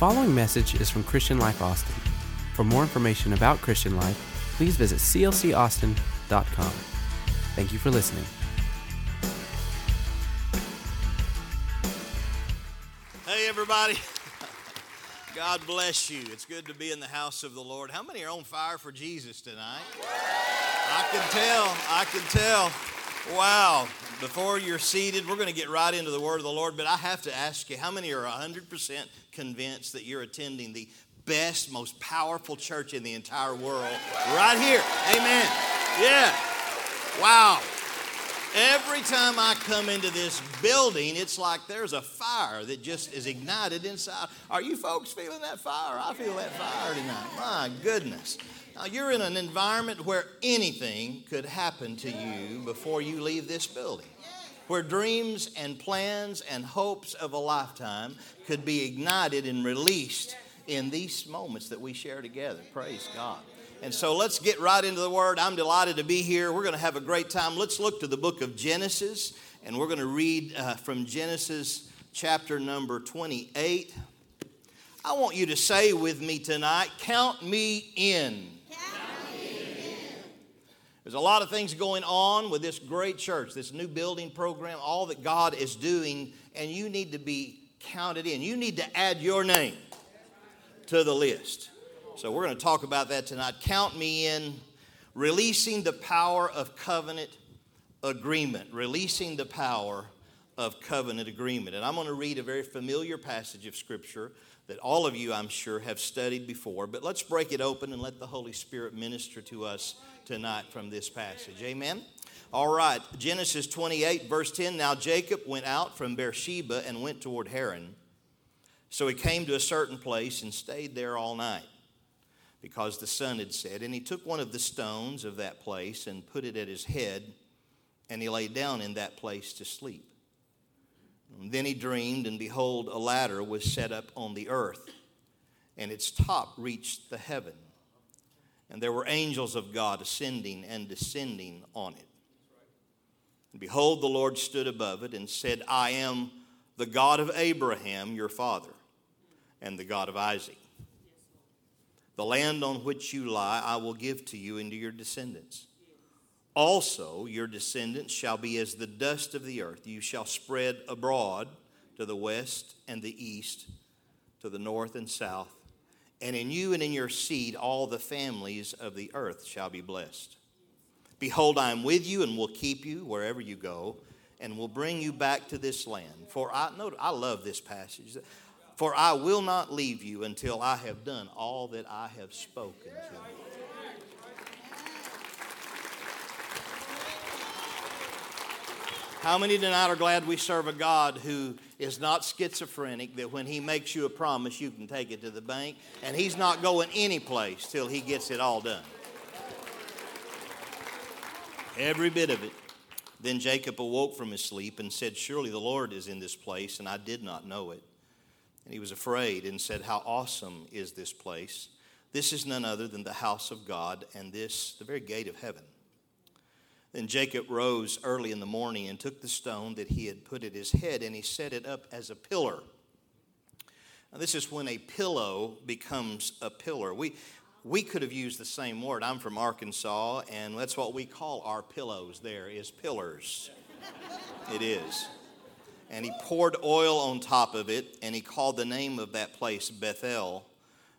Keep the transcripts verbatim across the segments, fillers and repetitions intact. following message is from Christian Life Austin. For more information about Christian Life, please visit c l c austin dot com. Thank you for listening. Hey, everybody. God bless you. It's good to be in the house of the Lord. How many are on fire for Jesus tonight? I can tell. I can tell. Wow. Before you're seated, we're going to get right into the Word of the Lord, but I have to ask you, how many are one hundred percent convinced that you're attending the best, most powerful church in the entire world right here? Amen. Yeah. Wow. Every time I come into this building, it's like there's a fire that just is ignited inside. Are you folks feeling that fire? I feel that fire tonight. My goodness. Now, you're in an environment where anything could happen to you before you leave this building, where dreams and plans and hopes of a lifetime could be ignited and released in these moments that we share together. Praise God. And so let's get right into the Word. I'm delighted to be here. We're going to have a great time. Let's look to the book of Genesis, and we're going to read uh, from Genesis chapter number twenty-eight. I want you to say with me tonight, count me in. There's a lot of things going on with this great church, this new building program, all that God is doing, and you need to be counted in. You need to add your name to the list. So we're going to talk about that tonight. Count me in. Releasing the power of covenant agreement. Releasing the power of covenant agreement. And I'm going to read a very familiar passage of Scripture that all of you, I'm sure, have studied before. But let's break it open and let the Holy Spirit minister to us tonight from this passage. Amen? All right. Genesis twenty-eight, verse ten. Now Jacob went out from Beersheba and went toward Haran. So he came to a certain place and stayed there all night, because the sun had set. And he took one of the stones of that place and put it at his head, and he lay down in that place to sleep. And then he dreamed, and behold, a ladder was set up on the earth, and its top reached the heaven. And there were angels of God ascending and descending on it. And behold, the Lord stood above it and said, I am the God of Abraham, your father, and the God of Isaac. The land on which you lie, I will give to you and to your descendants. Also, your descendants shall be as the dust of the earth. You shall spread abroad to the west and the east, to the north and south. And in you and in your seed, all the families of the earth shall be blessed. Behold, I am with you and will keep you wherever you go, and will bring you back to this land. For I, note, I love this passage. For I will not leave you until I have done all that I have spoken to you. How many tonight are glad we serve a God who is not schizophrenic, that when He makes you a promise, you can take it to the bank, and He's not going any place till He gets it all done? Every bit of it. Then Jacob awoke from his sleep and said, surely the Lord is in this place, and I did not know it. And he was afraid and said, how awesome is this place? This is none other than the house of God, and this, the very gate of heaven. Then Jacob rose early in the morning and took the stone that he had put at his head, and he set it up as a pillar. Now, this is when a pillow becomes a pillar. We we could have used the same word. I'm from Arkansas, and that's what we call our pillows there, is pillars. It is. And he poured oil on top of it, and he called the name of that place Bethel.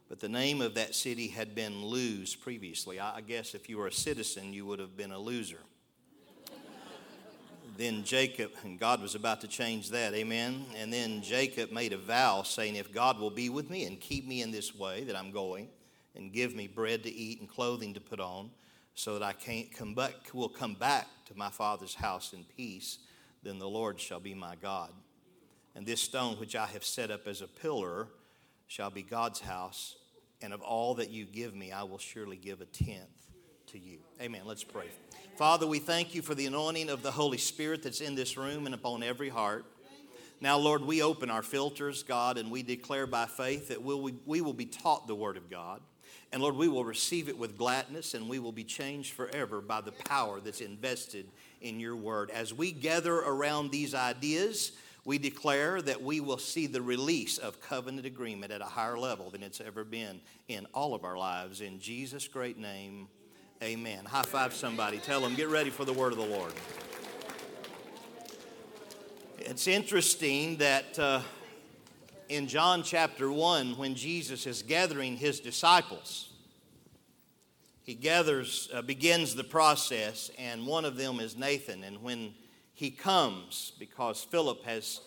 But the name of that city had been Luz previously. I guess if you were a citizen, you would have been a loser. Then Jacob, and God was about to change that, amen? And then Jacob made a vow saying, if God will be with me and keep me in this way that I'm going, and give me bread to eat and clothing to put on, so that I can't come back, will come back to my father's house in peace, then the Lord shall be my God. And this stone which I have set up as a pillar shall be God's house, and of all that you give me, I will surely give a tenth to you. Amen. Let's pray. Father, we thank you for the anointing of the Holy Spirit that's in this room and upon every heart. Now, Lord, we open our filters, God, and we declare by faith that we'll, we, we will be taught the Word of God. And, Lord, we will receive it with gladness, and we will be changed forever by the power that's invested in your Word. As we gather around these ideas, we declare that we will see the release of covenant agreement at a higher level than it's ever been in all of our lives. In Jesus' great name, amen. High five somebody. Tell them, get ready for the word of the Lord. It's interesting that uh, in John chapter one, when Jesus is gathering his disciples, he gathers, uh, begins the process, and one of them is Nathan. And when he comes, because Philip has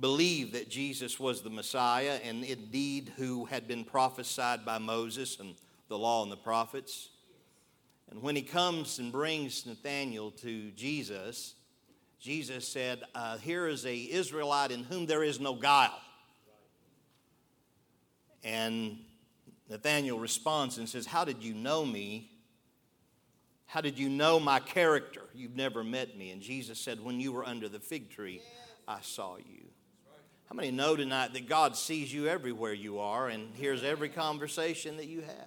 believed that Jesus was the Messiah, and indeed who had been prophesied by Moses and the law and the prophets. And when he comes and brings Nathaniel to Jesus, Jesus said, uh, here is a Israelite in whom there is no guile. And Nathaniel responds and says, how did you know me? How did you know my character? You've never met me. And Jesus said, when you were under the fig tree, I saw you. How many know tonight that God sees you everywhere you are and hears every conversation that you have?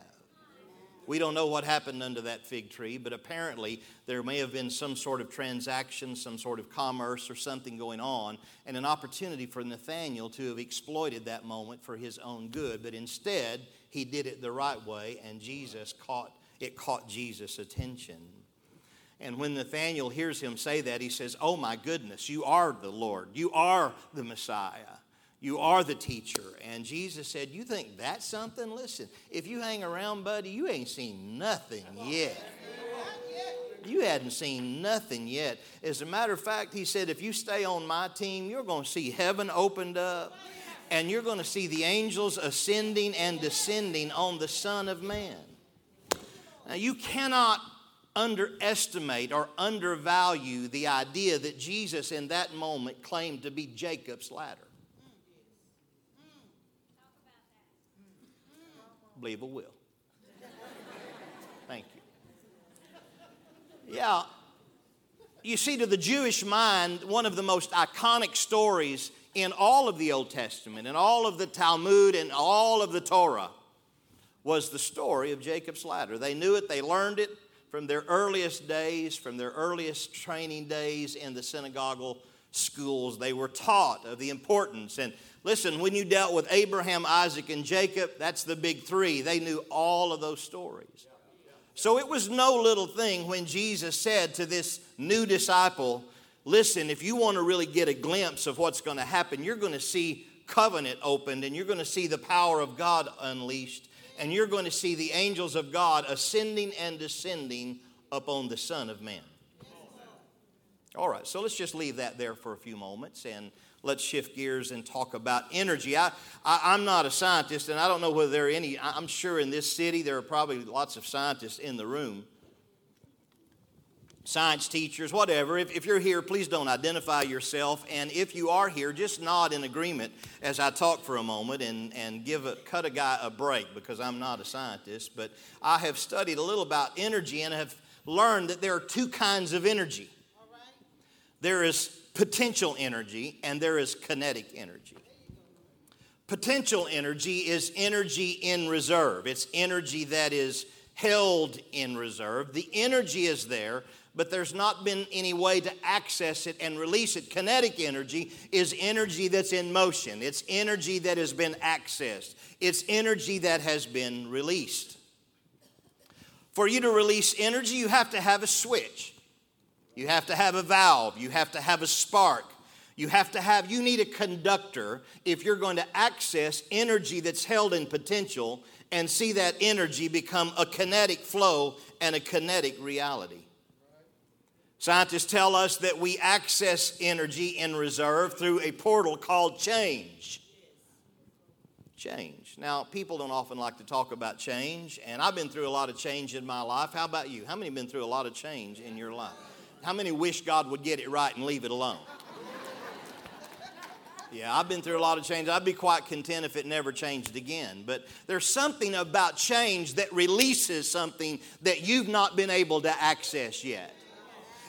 We don't know what happened under that fig tree, but apparently there may have been some sort of transaction, some sort of commerce or something going on, and an opportunity for Nathaniel to have exploited that moment for his own good. But instead, he did it the right way, and Jesus caught it caught Jesus' attention. And when Nathaniel hears him say that, he says, oh my goodness, you are the Lord. You are the Messiah. You are the teacher. And Jesus said, you think that's something? Listen, if you hang around, buddy, you ain't seen nothing yet. You hadn't seen nothing yet. As a matter of fact, he said, if you stay on my team, you're going to see heaven opened up, and you're going to see the angels ascending and descending on the Son of Man. Now, you cannot underestimate or undervalue the idea that Jesus in that moment claimed to be Jacob's ladder. Believe it will. Thank you. Yeah. You see, to the Jewish mind, one of the most iconic stories in all of the Old Testament, in all of the Talmud, and all of the Torah, was the story of Jacob's ladder. They knew it. They learned it from their earliest days, from their earliest training days in the synagogal schools. They were taught of the importance. And listen, when you dealt with Abraham, Isaac, and Jacob, that's the big three. They knew all of those stories. So it was no little thing when Jesus said to this new disciple, listen, if you want to really get a glimpse of what's going to happen, you're going to see covenant opened, and you're going to see the power of God unleashed, and you're going to see the angels of God ascending and descending upon the Son of Man. All right, so let's just leave that there for a few moments, and let's shift gears and talk about energy. I, I, I'm not a scientist, and I don't know whether there are any. I'm sure in this city there are probably lots of scientists in the room, science teachers, whatever. If, if you're here, please don't identify yourself. And if you are here, just nod in agreement as I talk for a moment and, and give a, cut a guy a break, because I'm not a scientist. But I have studied a little about energy and have learned that there are two kinds of energy. There is potential energy and there is kinetic energy. Potential energy is energy in reserve. It's energy that is held in reserve. The energy is there, but there's not been any way to access it and release it. Kinetic energy is energy that's in motion. It's energy that has been accessed. It's energy that has been released. For you to release energy, you have to have a switch. You have to have a valve. You have to have a spark. You have to have, you need a conductor if you're going to access energy that's held in potential and see that energy become a kinetic flow and a kinetic reality. Scientists tell us that we access energy in reserve through a portal called change. Change. Now, people don't often like to talk about change, and I've been through a lot of change in my life. How about you? How many have been through a lot of change in your life? How many wish God would get it right and leave it alone? Yeah, I've been through a lot of change. I'd be quite content if it never changed again. But there's something about change that releases something that you've not been able to access yet.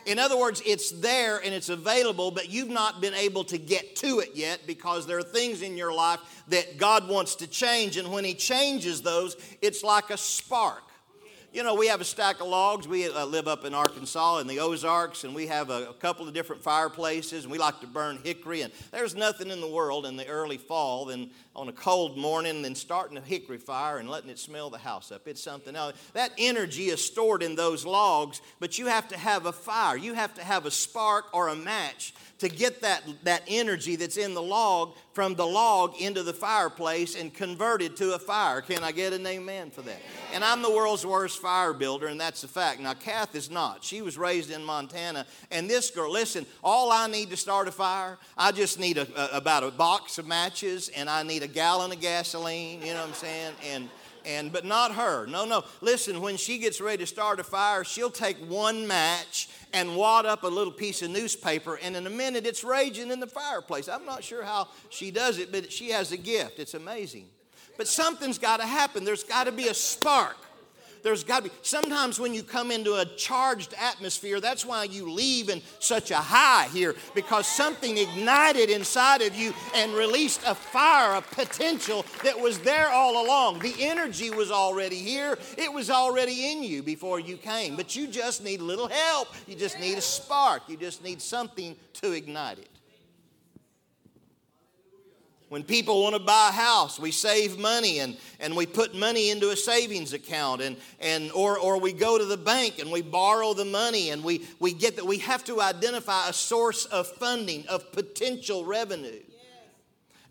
In other words, it's there and it's available, but you've not been able to get to it yet, because there are things in your life that God wants to change. And when He changes those, it's like a spark. you know, we have a stack of logs. We uh, live up in Arkansas in the Ozarks, and we have a, a couple of different fireplaces, and we like to burn hickory. And there's nothing in the world in the early fall than on a cold morning than starting a hickory fire and letting it smell the house up. It's something else. That energy is stored in those logs, but you have to have a fire. You have to have a spark or a match to get that, that energy that's in the log from the log into the fireplace and convert it to a fire. Can I get an amen for that? And I'm the world's worst fire builder, and that's a fact. Now, Kath is not. She was raised in Montana, and this girl, listen, all I need to start a fire, I just need a, a, about a box of matches, and I need a gallon of gasoline, you know what I'm saying? And And but not her. No, no. Listen, when she gets ready to start a fire, she'll take one match and wad up a little piece of newspaper, and in a minute it's raging in the fireplace. I'm not sure how she does it, but she has a gift. It's amazing. But something's got to happen. There's got to be a spark. There's got to be. Sometimes when you come into a charged atmosphere, that's why you leave in such a high here, because something ignited inside of you and released a fire, a potential that was there all along. The energy was already here. It was already in you before you came, but you just need a little help. You just need a spark. You just need something to ignite it. When people want to buy a house, we save money and, and we put money into a savings account, and, and or or we go to the bank and we borrow the money, and we, we get that we have to identify a source of funding, of potential revenue.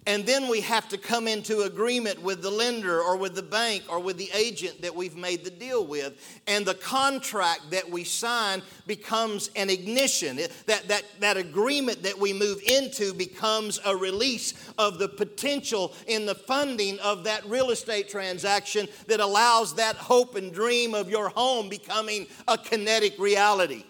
And then we have to come into agreement with the lender or with the bank or with the agent that we've made the deal with. And the contract that we sign becomes an ignition. That, that, that agreement that we move into becomes a release of the potential in the funding of that real estate transaction that allows that hope and dream of your home becoming a kinetic reality.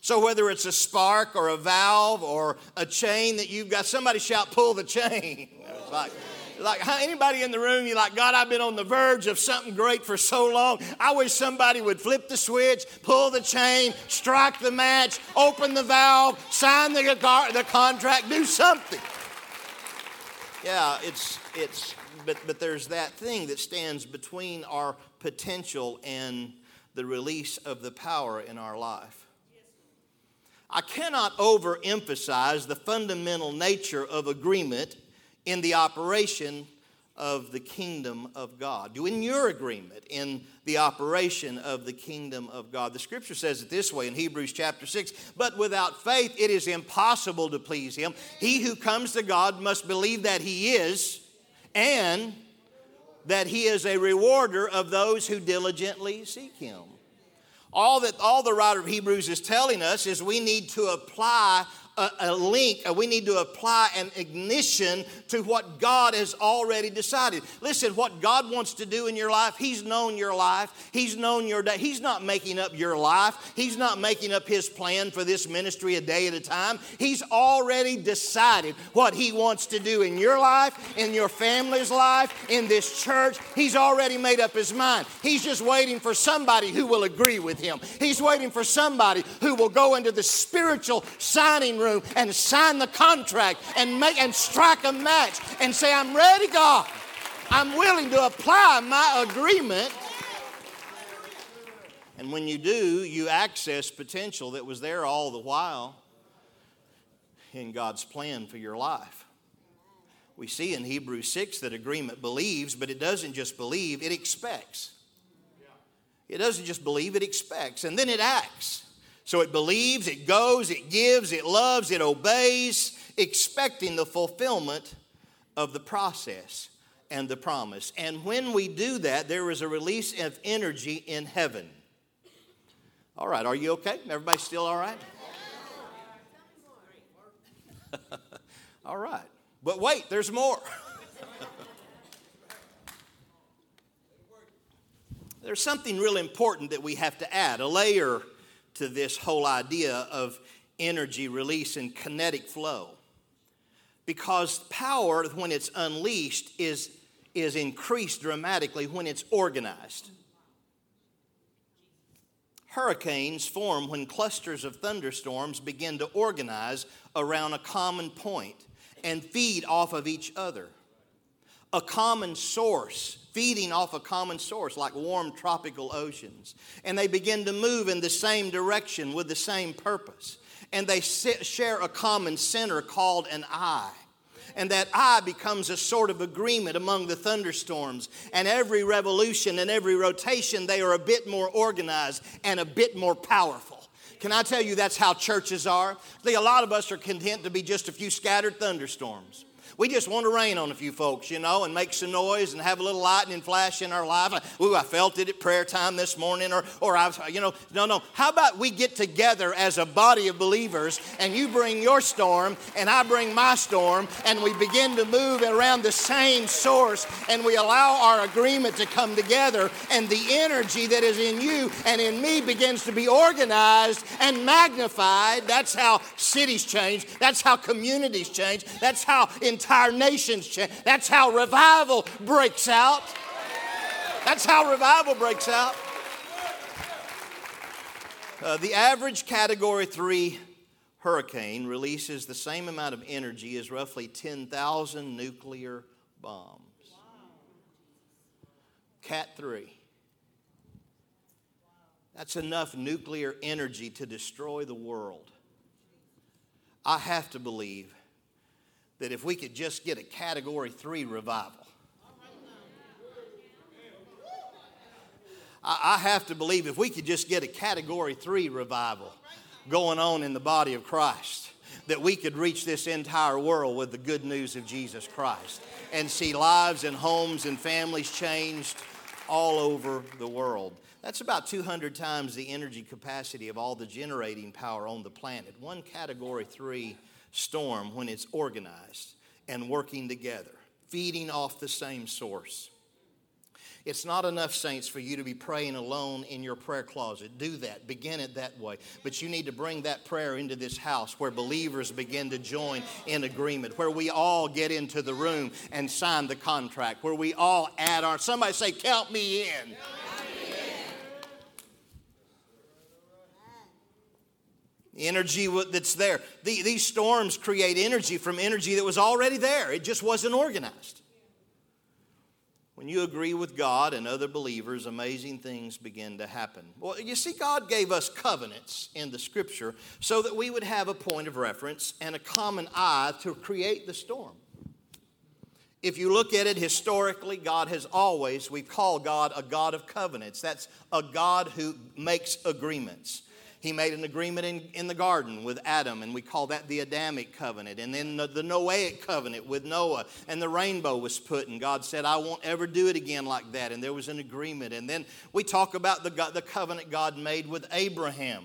So whether it's a spark or a valve or a chain that you've got, somebody shout, pull the chain. It's like, like anybody in the room, you're like, God, I've been on the verge of something great for so long. I wish somebody would flip the switch, pull the chain, strike the match, open the valve, sign the, the contract, do something. Yeah, it's, it's but, but there's that thing that stands between our potential and the release of the power in our life. I cannot overemphasize the fundamental nature of agreement in the operation of the kingdom of God. In your agreement in the operation of the kingdom of God. The scripture says it this way in Hebrews chapter six, but without faith it is impossible to please him. He who comes to God must believe that he is, and that he is a rewarder of those who diligently seek him. All that all the writer of Hebrews is telling us is we need to apply a, a link, we need to apply an ignition to what God has already decided. Listen, what God wants to do in your life, he's known your life, he's known your day. He's not making up your life. He's not making up his plan for this ministry a day at a time. He's already decided what he wants to do in your life, in your family's life, in this church. He's already made up his mind. He's just waiting for somebody who will agree with him. He's waiting for somebody who will go into the spiritual signing room and sign the contract and make and strike a match and say, I'm ready, God. I'm willing to apply my agreement. And when you do, you access potential that was there all the while in God's plan for your life. We see in Hebrews six that agreement believes, but it doesn't just believe, it expects. It doesn't just believe, it expects. And then it acts. So it believes, it goes, it gives, it loves, it obeys, expecting the fulfillment of the process and the promise. And when we do that, there is a release of energy in heaven. All right, are you okay? Everybody still all right? All right. But wait, there's more. There's something real important that we have to add, a layer to this whole idea of energy release and kinetic flow. Because power, when it's unleashed, is, is increased dramatically when it's organized. Hurricanes form when clusters of thunderstorms begin to organize around a common point and feed off of each other. a common source, feeding off a common source like warm tropical oceans. And they begin to move in the same direction with the same purpose. And they sit, share a common center called an eye. And that eye becomes a sort of agreement among the thunderstorms. And every revolution and every rotation, they are a bit more organized and a bit more powerful. Can I tell you that's how churches are? See, a lot of us are content to be just a few scattered thunderstorms. We just want to rain on a few folks, you know, and make some noise and have a little lightning flash in our life. Ooh, I felt it at prayer time this morning, or, or I, you know, no, no. How about we get together as a body of believers, and you bring your storm, and I bring my storm, and we begin to move around the same source, and we allow our agreement to come together, and the energy that is in you and in me begins to be organized and magnified. That's how cities change. That's how communities change. That's how entire Our nations change. That's how revival breaks out. That's how revival breaks out. Uh, the average Category three hurricane releases the same amount of energy as roughly ten thousand nuclear bombs. Cat three. That's enough nuclear energy to destroy the world. I have to believe that if we could just get a Category three revival. I have to believe if we could just get a Category three revival going on in the body of Christ, that we could reach this entire world with the good news of Jesus Christ and see lives and homes and families changed all over the world. That's about two hundred times the energy capacity of all the generating power on the planet. One Category three storm, when it's organized and working together, feeding off the same source. It's not enough, saints, for you to be praying alone in your prayer closet. Do that. Begin it that way. But you need to bring that prayer into this house where believers begin to join in agreement, where we all get into the room and sign the contract, where we all add our... Somebody say, count me in. Count me Energy that's there. The, these storms create energy from energy that was already there. It just wasn't organized. When you agree with God and other believers, amazing things begin to happen. Well, you see, God gave us covenants in the Scripture so that we would have a point of reference and a common eye to create the storm. If you look at it historically, God has always, we call God a God of covenants. That's a God who makes agreements. He made an agreement in, in the garden with Adam, and we call that the Adamic covenant. And then the, the Noahic covenant with Noah, and the rainbow was put, and God said, I won't ever do it again like that. And there was an agreement. And then we talk about the, the covenant God made with Abraham.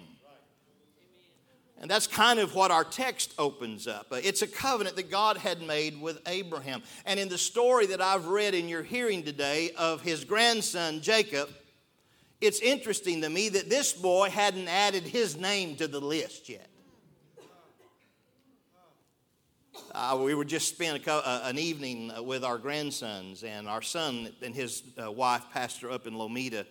And that's kind of what our text opens up. It's a covenant that God had made with Abraham. And in the story that I've read and you're hearing today of his grandson, Jacob, it's interesting to me that this boy hadn't added his name to the list yet. Uh, we were just spent a co- uh, an evening with our grandsons, and our son and his uh, wife pastor up in Lomita,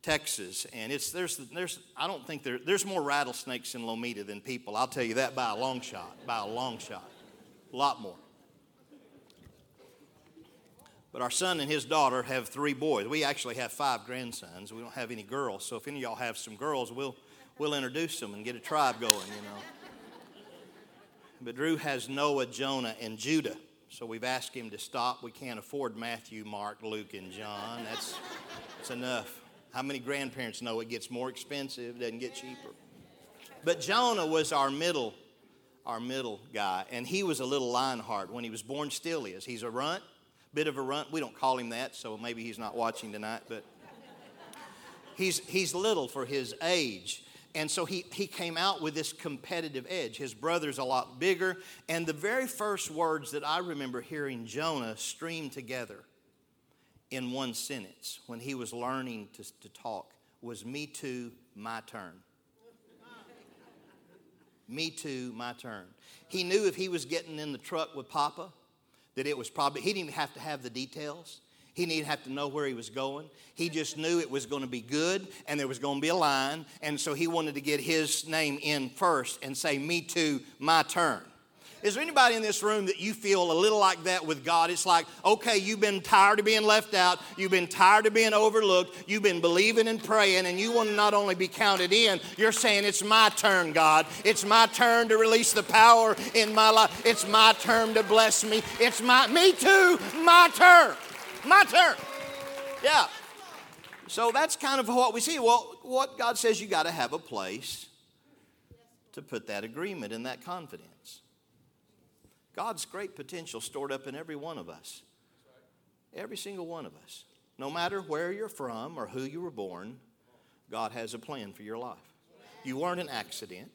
Texas. And it's there's there's I don't think there there's more rattlesnakes in Lomita than people. I'll tell you that by a long shot, by a long shot, a lot more. But our son and his daughter have three boys. We actually have five grandsons. We don't have any girls. So if any of y'all have some girls, we'll we'll introduce them and get a tribe going, you know. But Drew has Noah, Jonah, and Judah. So we've asked him to stop. We can't afford Matthew, Mark, Luke, and John. That's, that's enough. How many grandparents know it gets more expensive, doesn't get cheaper? But Jonah was our middle, our middle guy. And he was a little Lionheart when he was born, still is. He's a runt. Bit of a runt. We don't call him that, so maybe he's not watching tonight, but he's he's little for his age. And so he, he came out with this competitive edge. His brother's a lot bigger. And the very first words that I remember hearing Jonah stream together in one sentence when he was learning to, to talk was, me too, my turn. Me too, my turn. He knew if he was getting in the truck with Papa, that it was probably, he didn't even have to have the details. He didn't even have to know where he was going. He just knew it was going to be good and there was going to be a line. And so he wanted to get his name in first and say, me too, my turn. Is there anybody in this room that you feel a little like that with God? It's like, okay, you've been tired of being left out. You've been tired of being overlooked. You've been believing and praying, and you want to not only be counted in, you're saying, it's my turn, God. It's my turn to release the power in my life. It's my turn to bless me. It's my, me too, my turn. My turn. Yeah. So that's kind of what we see. Well, what God says, you got to have a place to put that agreement and that confidence. God's great potential stored up in every one of us. Every single one of us. No matter where you're from or who you were born, God has a plan for your life. You weren't an accident.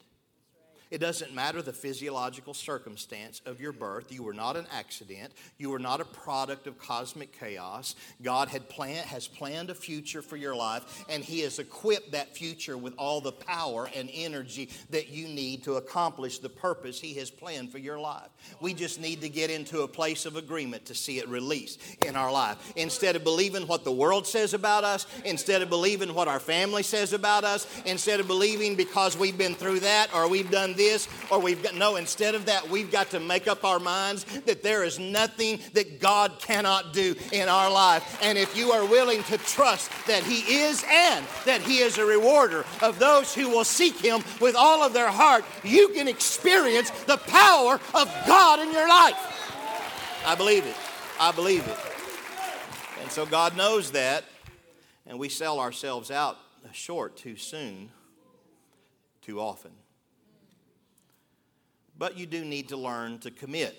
It doesn't matter the physiological circumstance of your birth. You were not an accident. You were not a product of cosmic chaos. God had planned, has planned a future for your life, and He has equipped that future with all the power and energy that you need to accomplish the purpose He has planned for your life. We just need to get into a place of agreement to see it released in our life. Instead of believing what the world says about us, instead of believing what our family says about us, instead of believing because we've been through that or we've done this or we've got, no, instead of that, we've got to make up our minds that there is nothing that God cannot do in our life. And if you are willing to trust that He is and that He is a rewarder of those who will seek Him with all of their heart, you can experience the power of God in your life. I believe it. I believe it. And so God knows that, and we sell ourselves out short too soon, too often. But you do need to learn to commit.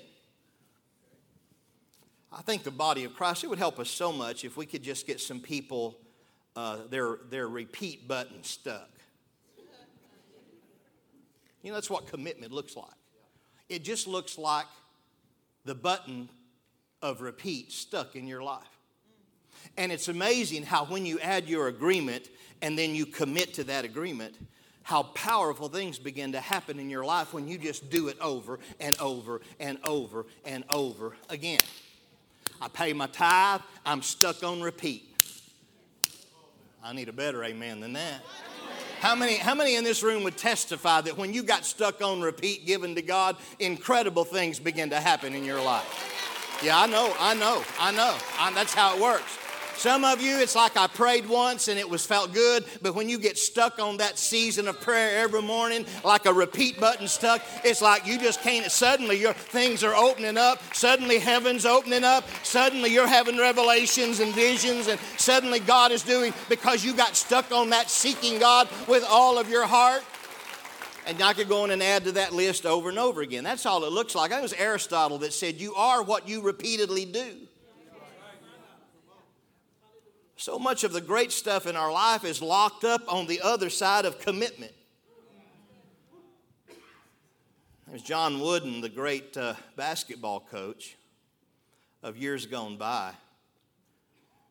I think the body of Christ, it would help us so much if we could just get some people, uh, their, their repeat button stuck. You know, that's what commitment looks like. It just looks like the button of repeat stuck in your life. And it's amazing how when you add your agreement and then you commit to that agreement, how powerful things begin to happen in your life when you just do it over and over and over and over again. I pay my tithe, I'm stuck on repeat. I need a better amen than that. How many, how many in this room would testify that when you got stuck on repeat giving to God, incredible things begin to happen in your life? Yeah, I know, I know, I know. I, that's how it works. Some of you, it's like I prayed once and it was felt good, but when you get stuck on that season of prayer every morning, like a repeat button stuck, it's like you just can't, suddenly your things are opening up, suddenly heaven's opening up, suddenly you're having revelations and visions, and suddenly God is doing, because you got stuck on that seeking God with all of your heart. And I could go in and add to that list over and over again. That's all it looks like. I think it was Aristotle that said, you are what you repeatedly do. So much of the great stuff in our life is locked up on the other side of commitment. There's John Wooden, the great uh, basketball coach of years gone by.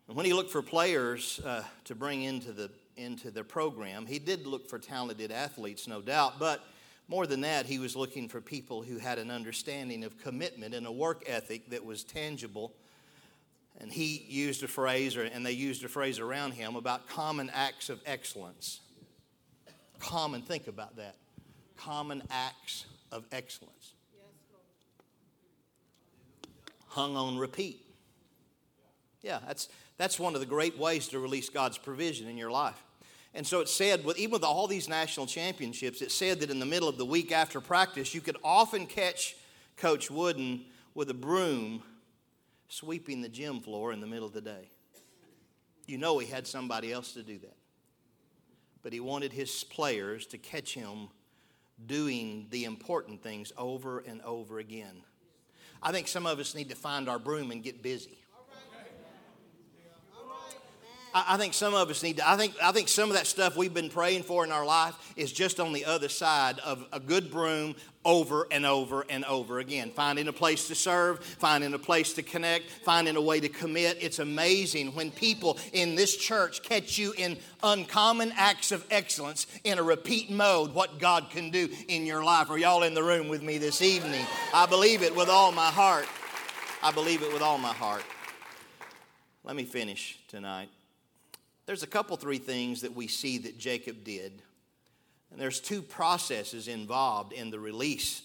And when he looked for players uh, to bring into the into the program, he did look for talented athletes, no doubt. But more than that, he was looking for people who had an understanding of commitment and a work ethic that was tangible. And he used a phrase, or, and they used a phrase around him about common acts of excellence. Common, think about that. Common acts of excellence. Hung on repeat. Yeah, that's that's one of the great ways to release God's provision in your life. And so it said, with, even with all these national championships, it said that in the middle of the week after practice, you could often catch Coach Wooden with a broom sweeping the gym floor in the middle of the day. You know he had somebody else to do that. But he wanted his players to catch him doing the important things over and over again. I think some of us need to find our broom and get busy. I think some of us need to, I think I think some of that stuff we've been praying for in our life is just on the other side of a good broom over and over and over again. Finding a place to serve, finding a place to connect, finding a way to commit. It's amazing when people in this church catch you in uncommon acts of excellence in a repeat mode, what God can do in your life. Are y'all in the room with me this evening? I believe it with all my heart. I believe it with all my heart. Let me finish tonight. There's a couple, three things that we see that Jacob did. And there's two processes involved in the release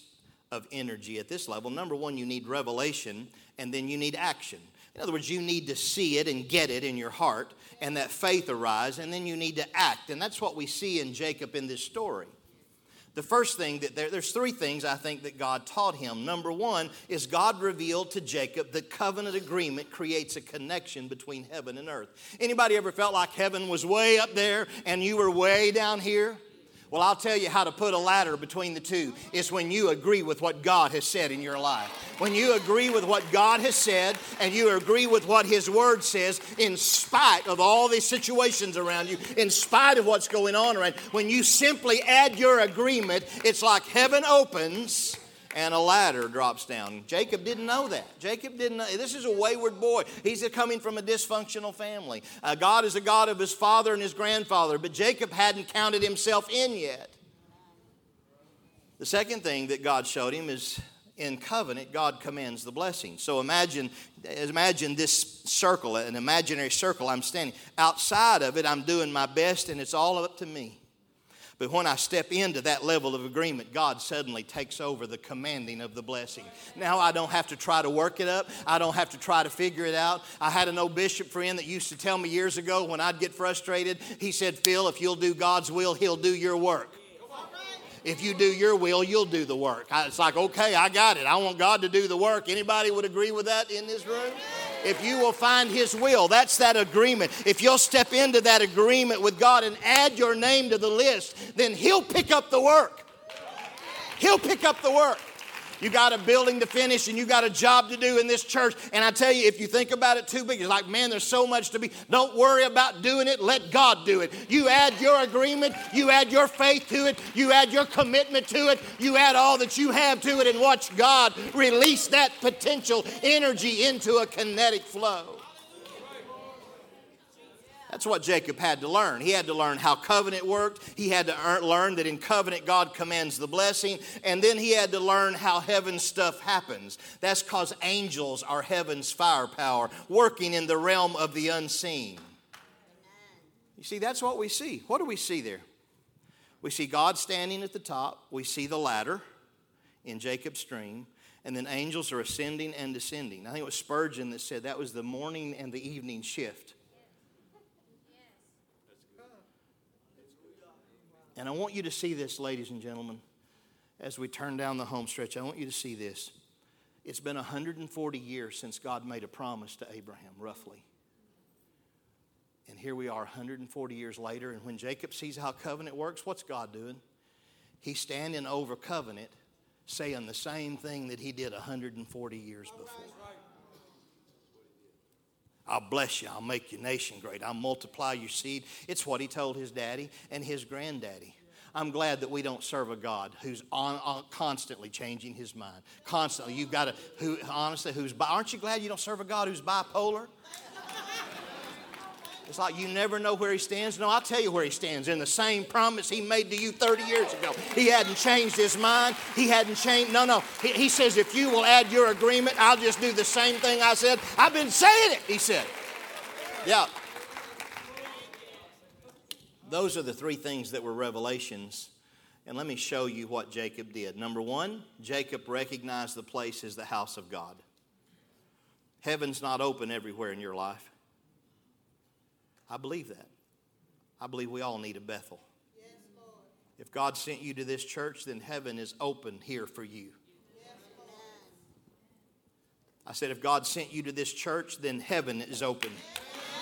of energy at this level. Number one, you need revelation, and then you need action. In other words, you need to see it and get it in your heart, and that faith arise, and then you need to act. And that's what we see in Jacob in this story. The first thing that there, there's three things I think that God taught him. Number one is God revealed to Jacob that covenant agreement creates a connection between heaven and earth. Anybody ever felt like heaven was way up there and you were way down here? Well, I'll tell you how to put a ladder between the two. It's when you agree with what God has said in your life. When you agree with what God has said and you agree with what His Word says, in spite of all these situations around you, in spite of what's going on around you, when you simply add your agreement, it's like heaven opens and a ladder drops down. Jacob didn't know that. Jacob didn't know. This is a wayward boy. He's coming from a dysfunctional family. Uh, God is a God of his father and his grandfather, but Jacob hadn't counted himself in yet. The second thing that God showed him is in covenant, God commands the blessing. So imagine, imagine this circle, an imaginary circle I'm standing. Outside of it, I'm doing my best and it's all up to me. But when I step into that level of agreement, God suddenly takes over the commanding of the blessing. Now I don't have to try to work it up. I don't have to try to figure it out. I had an old bishop friend that used to tell me years ago when I'd get frustrated, he said, "Phil, if you'll do God's will, He'll do your work. If you do your will, you'll do the work." It's like, okay, I got it. I want God to do the work. Anybody would agree with that in this room? If you will find His will, that's that agreement. If you'll step into that agreement with God and add your name to the list, then He'll pick up the work. He'll pick up the work. You got a building to finish and you got a job to do in this church. And I tell you, if you think about it too big, it's like, man, there's so much to be. Don't worry about doing it. Let God do it. You add your agreement. You add your faith to it. You add your commitment to it. You add all that you have to it and watch God release that potential energy into a kinetic flow. That's what Jacob had to learn. He had to learn how covenant worked. He had to earn, learn that in covenant, God commands the blessing. And then he had to learn how heaven stuff happens. That's because angels are heaven's firepower, working in the realm of the unseen. You see, that's what we see. What do we see there? We see God standing at the top. We see the ladder in Jacob's dream. And then angels are ascending and descending. I think it was Spurgeon that said that was the morning and the evening shift. And I want you to see this, ladies and gentlemen, as we turn down the home stretch. I want you to see this. It's been one hundred forty years since God made a promise to Abraham, roughly. And here we are one hundred forty years later, and when Jacob sees how covenant works, what's God doing? He's standing over covenant, saying the same thing that he did one hundred forty years before. I'll bless you. I'll make your nation great. I'll multiply your seed. It's what he told his daddy and his granddaddy. I'm glad that we don't serve a God who's on, on, constantly changing his mind. Constantly. You've got to, who, honestly, who's, aren't you glad you don't serve a God who's bipolar? It's like you never know where he stands. No, I'll tell you where he stands. In the same promise he made to you thirty years ago. He hadn't changed his mind. He hadn't changed. No, no. He, he says, if you will add your agreement, I'll just do the same thing I said. I've been saying it, he said. Yeah. Those are the three things that were revelations. And let me show you what Jacob did. Number one, Jacob recognized the place as the house of God. Heaven's not open everywhere in your life. I believe that. I believe we all need a Bethel. Yes, Lord. If God sent you to this church, then heaven is open here for you. Yes, Lord. I said, if God sent you to this church, then heaven is open.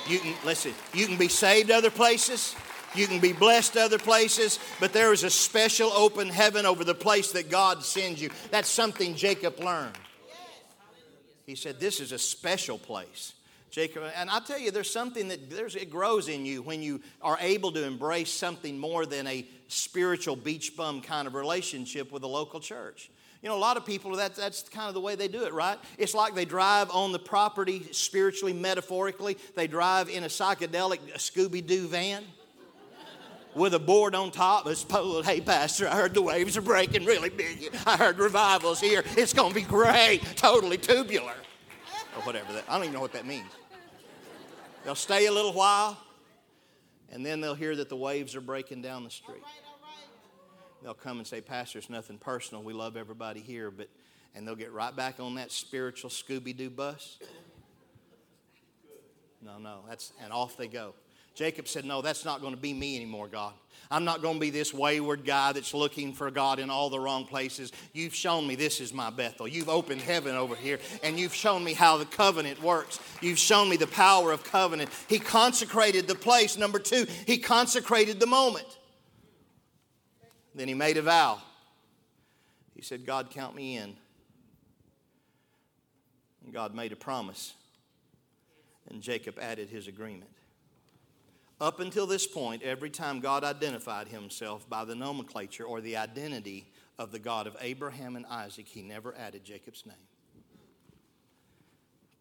You can, listen, you can be saved other places. You can be blessed other places, but there is a special open heaven over the place that God sends you. That's something Jacob learned. He said, this is a special place. Jacob, and I tell you, there's something that there's, it grows in you when you are able to embrace something more than a spiritual beach bum kind of relationship with a local church. You know, a lot of people, that, that's kind of the way they do it, right? It's like they drive on the property spiritually, metaphorically. They drive in a psychedelic Scooby-Doo van with a board on top. It's pulled, "Hey, Pastor, I heard the waves are breaking really big. I heard revival's here. It's going to be great, totally tubular." Or whatever that, I don't even know what that means. They'll stay a little while, and then they'll hear that the waves are breaking down the street. they'll come and say, Pastor, it's nothing personal. We love everybody here. But and they'll get right back on that spiritual Scooby-Doo bus. No, no, that's and off they go. Jacob said, no, that's not going to be me anymore, God. I'm not going to be this wayward guy that's looking for God in all the wrong places. You've shown me this is my Bethel. You've opened heaven over here, and you've shown me how the covenant works. You've shown me the power of covenant. He consecrated the place. Number two, he consecrated the moment. Then he made a vow. He said, God, count me in. And God made a promise. And Jacob added his agreement. Up until this point, every time God identified himself by the nomenclature or the identity of the God of Abraham and Isaac, he never added Jacob's name.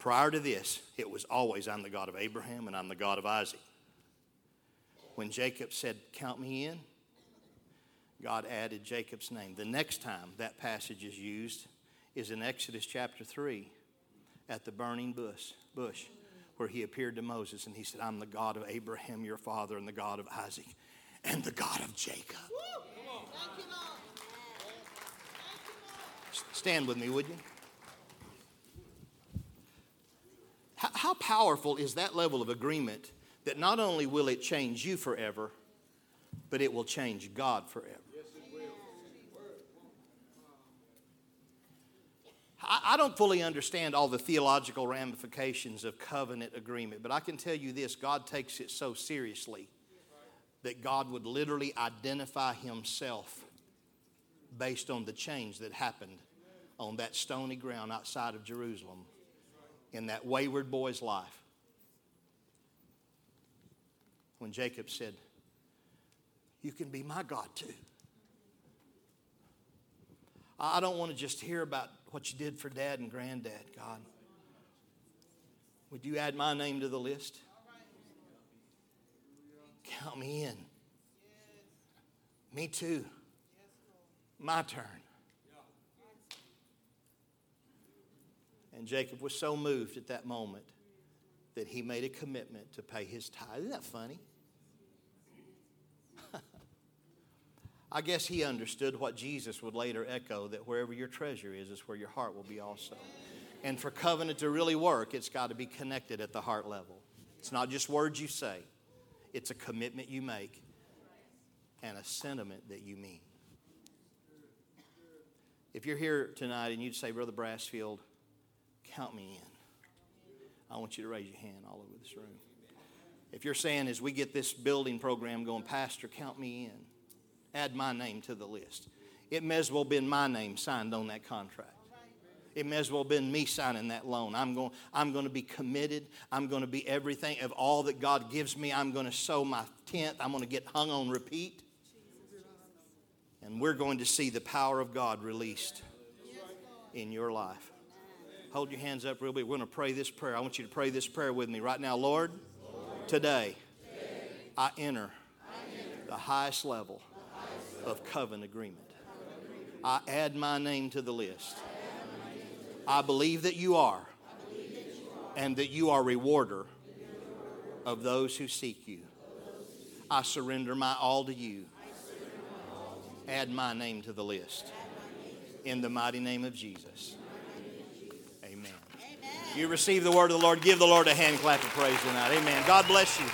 Prior to this, it was always, I'm the God of Abraham and I'm the God of Isaac. When Jacob said, count me in, God added Jacob's name. The next time that passage is used is in Exodus chapter three at the burning bush. bush. Where he appeared to Moses and he said, I'm the God of Abraham, your father, and the God of Isaac, and the God of Jacob. Stand with me, would you? How, how powerful is that level of agreement that not only will it change you forever, but it will change God forever? I don't fully understand all the theological ramifications of covenant agreement, but I can tell you this, God takes it so seriously that God would literally identify himself based on the change that happened on that stony ground outside of Jerusalem in that wayward boy's life. When Jacob said, you can be my God too. I don't want to just hear about what you did for dad and granddad, God. Would you add my name to the list? Count me in. Me too. My turn. And Jacob was so moved at that moment that he made a commitment to pay his tithe. Isn't that funny? I guess he understood what Jesus would later echo, that wherever your treasure is, is where your heart will be also. And for covenant to really work, it's got to be connected at the heart level. It's not just words you say. It's a commitment you make and a sentiment that you mean. If you're here tonight and you'd say, Brother Brassfield, count me in. I want you to raise your hand all over this room. If you're saying, as we get this building program going, Pastor, count me in. Add my name to the list. It may as well have been my name signed on that contract. It may as well have been me signing that loan. I'm going, I'm going to be committed. I'm going to be everything of all that God gives me. I'm going to sow my tenth. I'm going to get hung on repeat. And we're going to see the power of God released in your life. Hold your hands up real big. We're going to pray this prayer. I want you to pray this prayer with me right now. Lord, Lord today, today I enter, I enter the highest level of covenant agreement. I add my name to the list. I believe that you are, and that you are rewarder of those who seek you. I surrender my all to you. Add my name to the list. In the mighty name of Jesus. Amen. You receive the word of the Lord. Give the Lord a hand clap of praise tonight. Amen. God bless you.